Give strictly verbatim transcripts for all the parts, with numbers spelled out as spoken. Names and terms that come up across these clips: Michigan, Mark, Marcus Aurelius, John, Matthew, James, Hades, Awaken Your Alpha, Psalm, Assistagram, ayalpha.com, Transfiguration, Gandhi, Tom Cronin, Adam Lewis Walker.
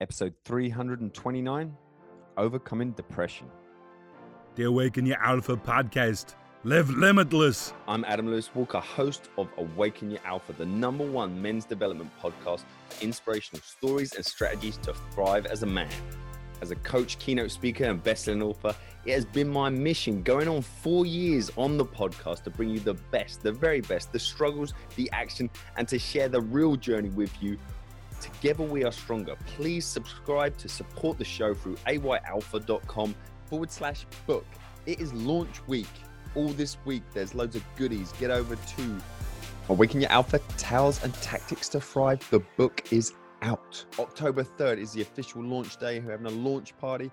Episode three twenty-nine, Overcoming Depression. The Awaken Your Alpha podcast. Live limitless. I'm Adam Lewis Walker, host of Awaken Your Alpha, the number one men's development podcast for inspirational stories and strategies to thrive as a man. As a coach, keynote speaker, and best-selling author, it has been my mission going on four years on the podcast to bring you the best, the very best, the struggles, the action, and to share the real journey with you. Together we are stronger. Please subscribe to support the show through ayalpha.com forward slash book. It is launch week. All this week, there's loads of goodies. Get over to Awaken Your Alpha, Tales and Tactics to Thrive. The book is out. October third is the official launch day. We're having a launch party.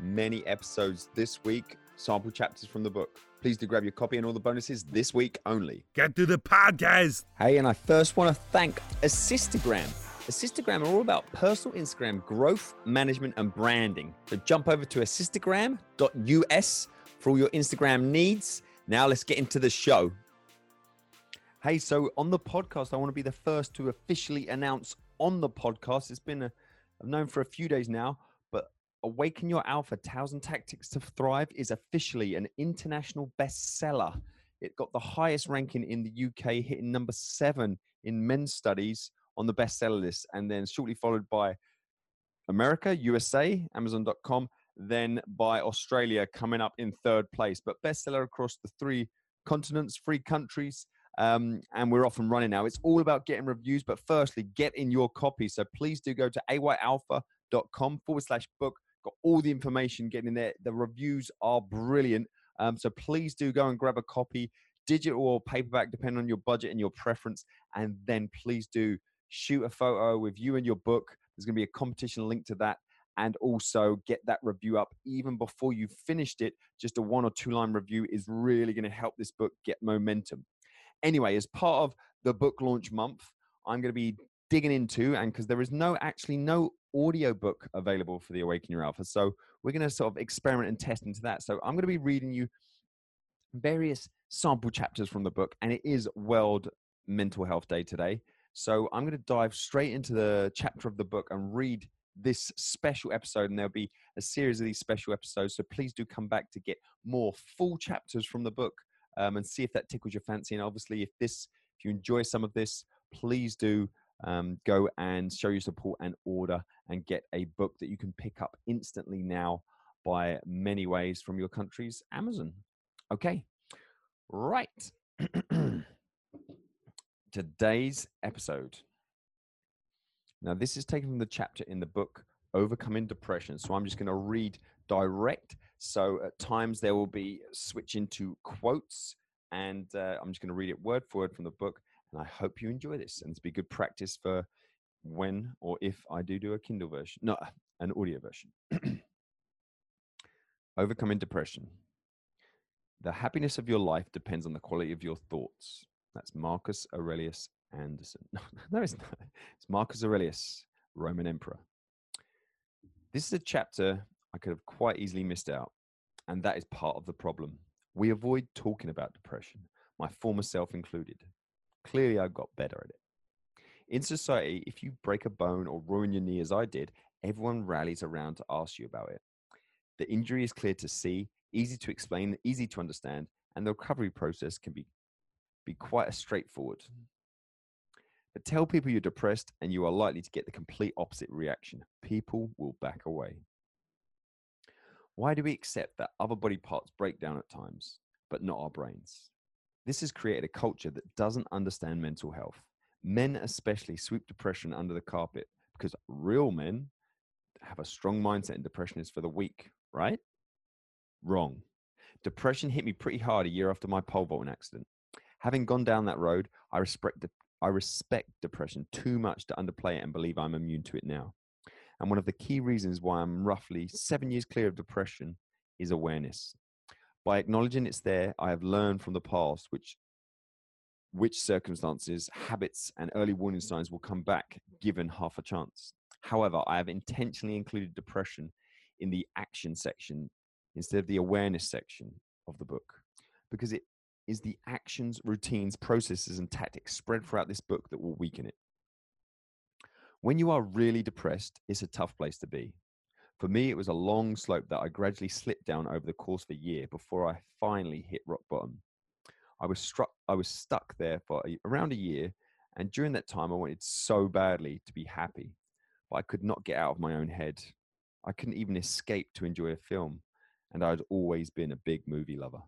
Many episodes this week. Sample chapters from the book. Please do grab your copy and all the bonuses this week only. Get to the podcast. Hey, and I first want to thank Assistagram. Assistagram are all about personal Instagram growth, management, and branding. So jump over to assistagram dot U S for all your Instagram needs. Now let's get into the show. Hey, so on the podcast, I want to be the first to officially announce on the podcast. It's been, a, I've known for a few days now, but Awaken Your Alpha, Tales and Tactics to Thrive is officially an international bestseller. It got the highest ranking in the U K, hitting number seven in men's studies on the bestseller list, and then shortly followed by America, U S A, amazon dot com, then by Australia coming up in third place. But bestseller across the three continents, three countries, um, and we're off and running now. It's all about getting reviews, but firstly, get in your copy. So please do go to ayalpha.com forward slash book. Got all the information getting in there. The reviews are brilliant. Um, so please do go and grab a copy, digital or paperback, depending on your budget and your preference. And then please do shoot a photo with you and your book. There's going to be a competition link to that. And also get that review up even before you've finished it. Just a one or two line review is really going to help this book get momentum. Anyway, as part of the book launch month, I'm going to be digging into, and because there is no actually no audiobook available for the Awaken Your Alpha. So we're going to sort of experiment and test into that. So I'm going to be reading you various sample chapters from the book, and it is World Mental Health Day today. So I'm going to dive straight into the chapter of the book and read this special episode, and there'll be a series of these special episodes. So please do come back to get more full chapters from the book um, and see if that tickles your fancy. And obviously, if this, if you enjoy some of this, please do um, go and show your support and order and get a book that you can pick up instantly now by many ways from your country's Amazon. Okay, right. Today's episode. Now, this is taken from the chapter in the book, Overcoming Depression. So I'm just going to read direct. So at times there will be switch into quotes, and uh, I'm just going to read it word for word from the book. And I hope you enjoy this, and it's be good practice for when or if I do do a Kindle version, no, an audio version. Overcoming Depression. The happiness of your life depends on the quality of your thoughts. That's Marcus Aurelius Anderson. No, no, it's not. It's Marcus Aurelius, Roman emperor. This is a chapter I could have quite easily missed out, and that is part of the problem. We avoid talking about depression, my former self included. Clearly, I got better at it. In society, if you break a bone or ruin your knee as I did, everyone rallies around to ask you about it. The injury is clear to see, easy to explain, easy to understand, and the recovery process can be Be quite as straightforward. But tell people you're depressed and you are likely to get the complete opposite reaction. People will back away. Why do we accept that other body parts break down at times, but not our brains? This has created a culture that doesn't understand mental health. Men especially sweep depression under the carpet because real men have a strong mindset and depression is for the weak, right? Wrong. Depression hit me pretty hard a year after my pole vaulting accident. Having gone down that road, I respect de- I respect depression too much to underplay it and believe I'm immune to it now. And one of the key reasons why I'm roughly seven years clear of depression is awareness. By acknowledging it's there, I have learned from the past which, which circumstances, habits, and early warning signs will come back given half a chance. However, I have intentionally included depression in the action section instead of the awareness section of the book, because it is the actions, routines, processes, and tactics spread throughout this book that will weaken it. When you are really depressed, it's a tough place to be. For me, it was a long slope that I gradually slipped down over the course of a year before I finally hit rock bottom. I was struck, I was stuck there for a, around a year, and during that time, I wanted so badly to be happy, but I could not get out of my own head. I couldn't even escape to enjoy a film, and I had always been a big movie lover.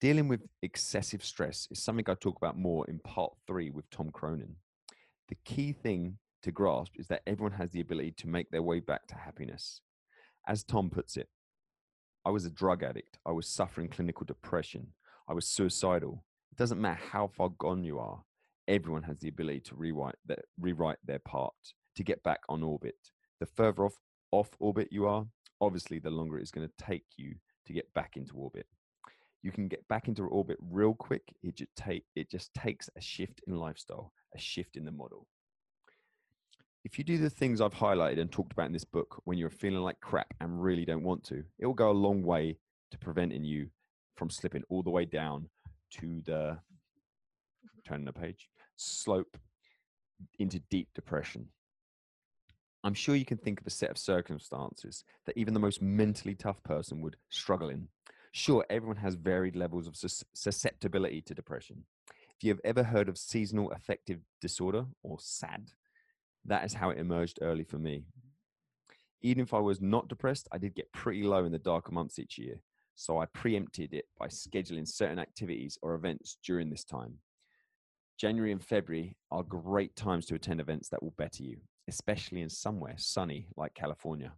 Dealing with excessive stress is something I talk about more in part three with Tom Cronin. The key thing to grasp is that everyone has the ability to make their way back to happiness. As Tom puts it, I was a drug addict. I was suffering clinical depression. I was suicidal. It doesn't matter how far gone you are. Everyone has the ability to rewrite their, rewrite their part, to get back on orbit. The further off, off orbit you are, obviously the longer it's going to take you to get back into orbit. You can get back into orbit real quick. It just, take, it just takes a shift in lifestyle, a shift in the model. If you do the things I've highlighted and talked about in this book when you're feeling like crap and really don't want to, it will go a long way to preventing you from slipping all the way down to the, turning the page, slope into deep depression. I'm sure you can think of a set of circumstances that even the most mentally tough person would struggle in. Sure, everyone has varied levels of susceptibility to depression. If you've ever heard of seasonal affective disorder, or S A D, that is how it emerged early for me. Even if I was not depressed, I did get pretty low in the darker months each year, so I preempted it by scheduling certain activities or events during this time. January and February are great times to attend events that will better you, especially in somewhere sunny like California.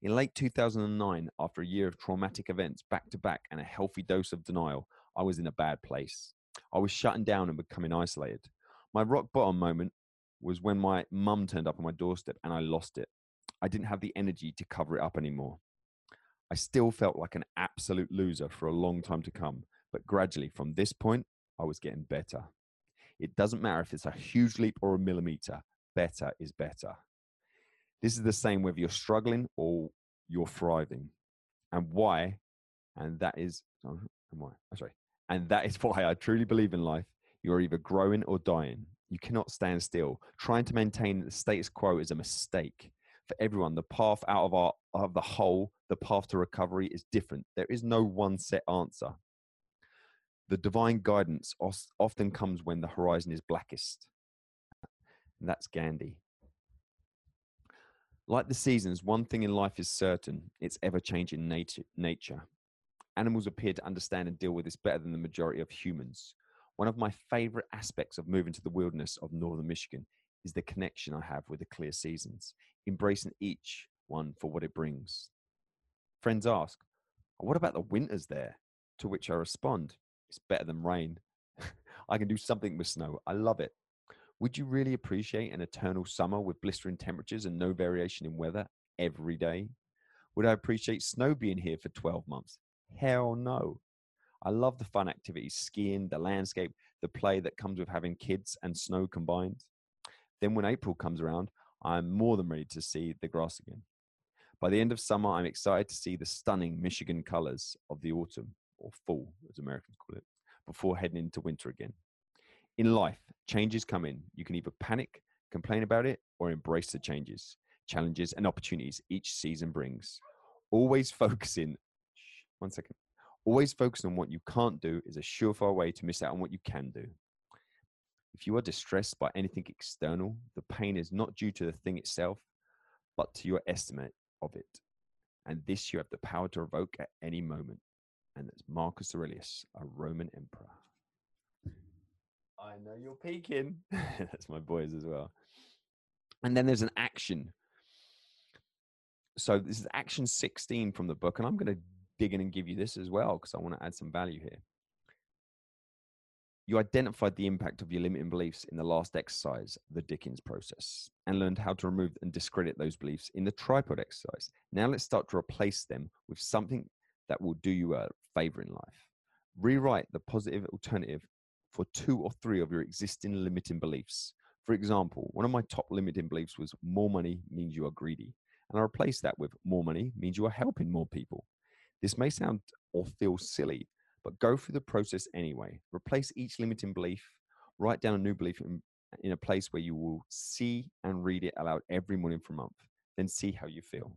In late two thousand nine, after a year of traumatic events back to back and a healthy dose of denial, I was in a bad place. I was shutting down and becoming isolated. My rock bottom moment was when my mum turned up on my doorstep and I lost it. I didn't have the energy to cover it up anymore. I still felt like an absolute loser for a long time to come, but gradually from this point, I was getting better. It doesn't matter if it's a huge leap or a millimeter, better is better. This is the same whether you're struggling or you're thriving. And why, and that is, oh, why, oh, sorry. And that is why I truly believe in life. You're either growing or dying. You cannot stand still. Trying to maintain the status quo is a mistake. For everyone, the path out of, our, out of the hole, the path to recovery is different. There is no one set answer. The divine guidance often comes when the horizon is blackest. And that's Gandhi. Like the seasons, one thing in life is certain, it's ever-changing nature, nature. Animals appear to understand and deal with this better than the majority of humans. One of my favorite aspects of moving to the wilderness of northern Michigan is the connection I have with the clear seasons, embracing each one for what it brings. Friends ask, what about the winters there? To which I respond, it's better than rain. I can do something with snow. I love it. Would you really appreciate an eternal summer with blistering temperatures and no variation in weather every day? Would I appreciate snow being here for twelve months? Hell no. I love the fun activities, skiing, the landscape, the play that comes with having kids and snow combined. Then when April comes around, I'm more than ready to see the grass again. By the end of summer, I'm excited to see the stunning Michigan colors of the autumn, or fall, as Americans call it, before heading into winter again. In life, changes come in. You can either panic, complain about it, or embrace the changes, challenges, and opportunities each season brings. Always focusing, one second, always focusing on what you can't do is a surefire way to miss out on what you can do. If you are distressed by anything external, the pain is not due to the thing itself, but to your estimate of it. And this you have the power to revoke at any moment. And that's Marcus Aurelius, a Roman emperor. I know you're peeking. That's my boys as well. And then there's an action. So this is action sixteen from the book, and I'm going to dig in and give you this as well because I want to add some value here. You identified the impact of your limiting beliefs in the last exercise, the Dickens process, and learned how to remove and discredit those beliefs in the tripod exercise. Now let's start to replace them with something that will do you a favor in life. Rewrite the positive alternative for two or three of your existing limiting beliefs. For example, one of my top limiting beliefs was more money means you are greedy. And I replaced that with more money means you are helping more people. This may sound or feel silly, but go through the process anyway. Replace each limiting belief, write down a new belief in a place where you will see and read it aloud every morning for a month, then see how you feel.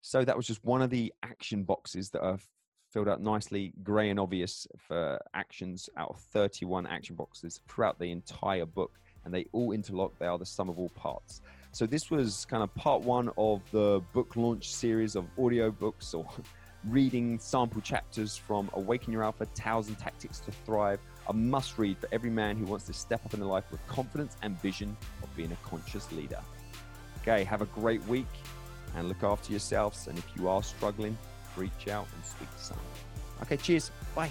So that was just one of the action boxes that are filled out nicely, grey and obvious, for actions out of thirty-one action boxes throughout the entire book, and they all interlock. They are the sum of all parts. So this was kind of part one of the book launch series of audiobooks or reading sample chapters from Awaken Your Alpha, one thousand Tactics to Thrive, a must read for every man who wants to step up in their life with confidence and vision of being a conscious leader. Okay, have a great week and look after yourselves. And if you are struggling, reach out and speak to someone. Okay, cheers. Bye.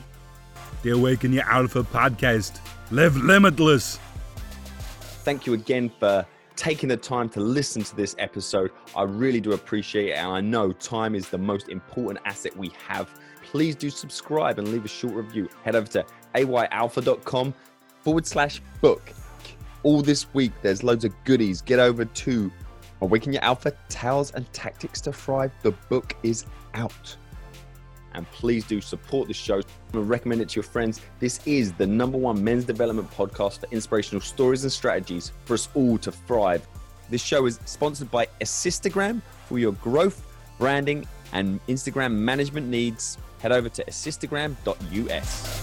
The Awaken Your Alpha podcast. Live limitless. Thank you again for taking the time to listen to this episode. I really do appreciate it. And I know time is the most important asset we have. Please do subscribe and leave a short review. Head over to ayalpha.com forward slash book. All this week, there's loads of goodies. Get over to Awaken Your Alpha, Tales and Tactics to Thrive. The book is out. And please do support the show. Recommend it to your friends. This is the number one men's development podcast for inspirational stories and strategies for us all to thrive. This show is sponsored by Assistagram for your growth, branding, and Instagram management needs. Head over to assistagram dot U S.